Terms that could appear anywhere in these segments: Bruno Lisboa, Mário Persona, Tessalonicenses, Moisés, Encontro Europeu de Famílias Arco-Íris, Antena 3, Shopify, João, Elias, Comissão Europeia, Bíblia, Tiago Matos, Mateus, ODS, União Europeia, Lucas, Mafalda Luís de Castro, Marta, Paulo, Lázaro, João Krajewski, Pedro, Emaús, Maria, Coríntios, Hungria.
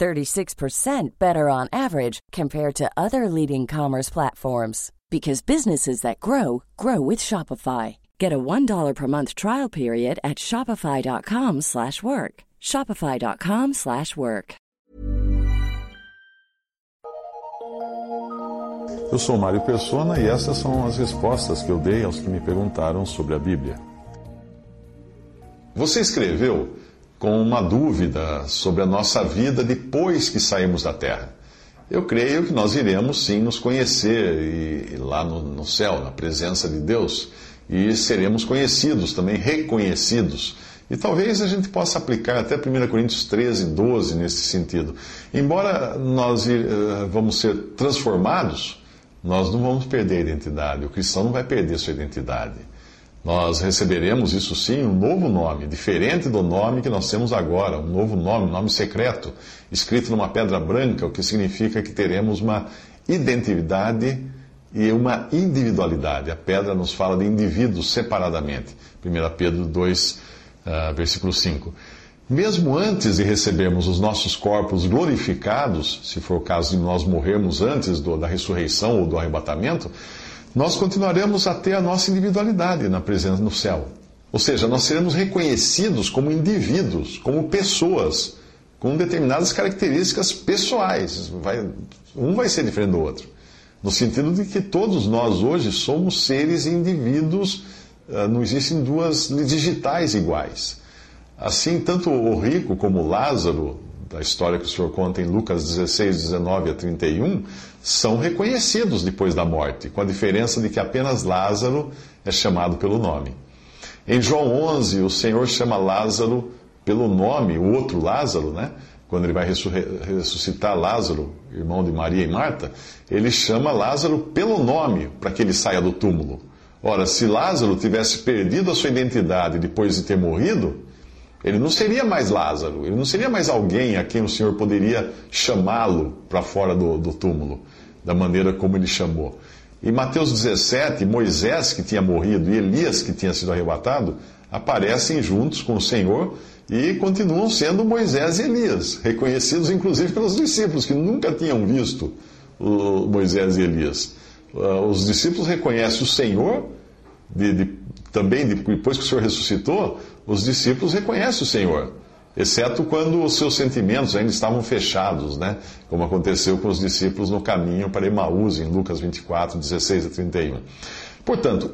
36% better on average compared to other leading commerce platforms. Because businesses that grow, grow with Shopify. Get a $1 per month trial period at shopify.com/work. Shopify.com/work. Eu sou Mário Persona e essas são as respostas que eu dei aos que me perguntaram sobre a Bíblia. Você escreveu com uma dúvida sobre a nossa vida depois que saímos da Terra. Eu creio que nós iremos sim nos conhecer e lá no céu, na presença de Deus, e seremos conhecidos também, reconhecidos. E talvez a gente possa aplicar até 1 Coríntios 13:12 nesse sentido. Embora nós vamos ser transformados, nós não vamos perder a identidade. O cristão não vai perder sua identidade. Nós receberemos, isso sim, um novo nome, diferente do nome que nós temos agora, um novo nome, um nome secreto, escrito numa pedra branca, o que significa que teremos uma identidade e uma individualidade. A pedra nos fala de indivíduos separadamente. 1 Pedro 2, versículo 5. Mesmo antes de recebermos os nossos corpos glorificados, se for o caso de nós morrermos antes da ressurreição ou do arrebatamento, nós continuaremos a ter a nossa individualidade na presença no céu. Ou seja, nós seremos reconhecidos como indivíduos, como pessoas, com determinadas características pessoais. Um vai ser diferente do outro. No sentido de que todos nós hoje somos seres indivíduos, não existem duas digitais iguais. Assim, tanto o rico como o Lázaro, da história que o Senhor conta em Lucas 16:19-31, são reconhecidos depois da morte, com a diferença de que apenas Lázaro é chamado pelo nome. Em João 11, o Senhor chama Lázaro pelo nome, o outro Lázaro, né? Quando ele vai ressuscitar Lázaro, irmão de Maria e Marta, ele chama Lázaro pelo nome para que ele saia do túmulo. Ora, se Lázaro tivesse perdido a sua identidade depois de ter morrido, ele não seria mais Lázaro, ele não seria mais alguém a quem o Senhor poderia chamá-lo para fora do túmulo, da maneira como ele chamou. Em Mateus 17, Moisés, que tinha morrido, e Elias, que tinha sido arrebatado, aparecem juntos com o Senhor e continuam sendo Moisés e Elias, reconhecidos inclusive pelos discípulos, que nunca tinham visto Moisés e Elias. Os discípulos reconhecem o Senhor, também depois que o Senhor ressuscitou, os discípulos reconhecem o Senhor, exceto quando os seus sentimentos ainda estavam fechados, né? Como aconteceu com os discípulos no caminho para Emaús, em Lucas 24:16-31. Portanto,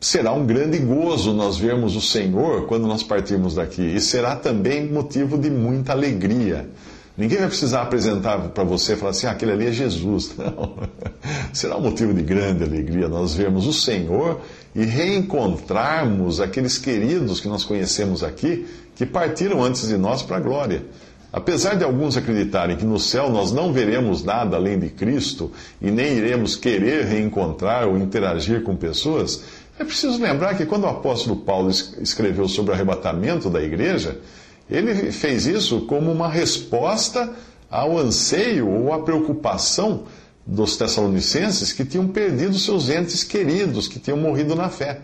será um grande gozo nós vermos o Senhor quando nós partirmos daqui, e será também motivo de muita alegria. Ninguém vai precisar apresentar para você e falar assim, aquele ali é Jesus. Não. Será um motivo de grande alegria nós vermos o Senhor e reencontrarmos aqueles queridos que nós conhecemos aqui, que partiram antes de nós para a glória. Apesar de alguns acreditarem que no céu nós não veremos nada além de Cristo e nem iremos querer reencontrar ou interagir com pessoas, é preciso lembrar que quando o apóstolo Paulo escreveu sobre o arrebatamento da igreja, ele fez isso como uma resposta ao anseio ou à preocupação dos tessalonicenses que tinham perdido seus entes queridos, que tinham morrido na fé.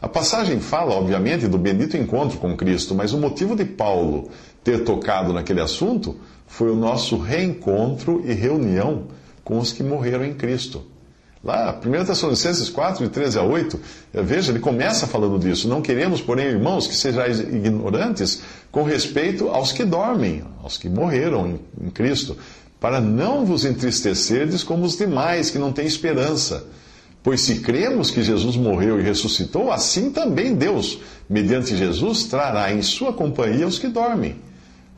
A passagem fala, obviamente, do bendito encontro com Cristo, mas o motivo de Paulo ter tocado naquele assunto foi o nosso reencontro e reunião com os que morreram em Cristo. Lá, 1 Tessalonicenses 4:13-8, veja, ele começa falando disso. Não queremos, porém, irmãos, que sejais ignorantes com respeito aos que dormem, aos que morreram em Cristo, para não vos entristecerdes como os demais, que não têm esperança. Pois se cremos que Jesus morreu e ressuscitou, assim também Deus, mediante Jesus, trará em sua companhia os que dormem.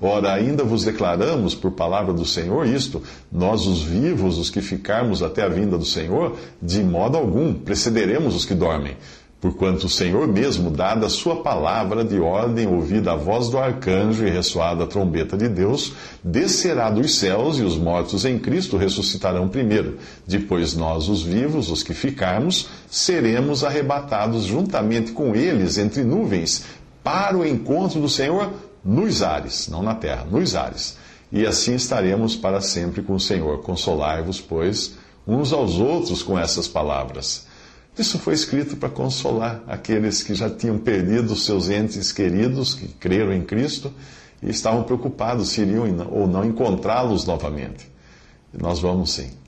Ora, ainda vos declaramos, por palavra do Senhor, isto, nós os vivos, os que ficarmos até a vinda do Senhor, de modo algum precederemos os que dormem. porquanto o Senhor mesmo, dada a sua palavra de ordem, ouvida a voz do arcanjo e ressoada a trombeta de Deus, descerá dos céus, e os mortos em Cristo ressuscitarão primeiro. Depois nós, os vivos, os que ficarmos, seremos arrebatados juntamente com eles entre nuvens, para o encontro do Senhor nos ares, não na terra, nos ares. E assim estaremos para sempre com o Senhor. Consolai-vos, pois, uns aos outros com essas palavras. Isso foi escrito para consolar aqueles que já tinham perdido seus entes queridos, que creram em Cristo, e estavam preocupados se iriam ou não encontrá-los novamente. Nós vamos sim.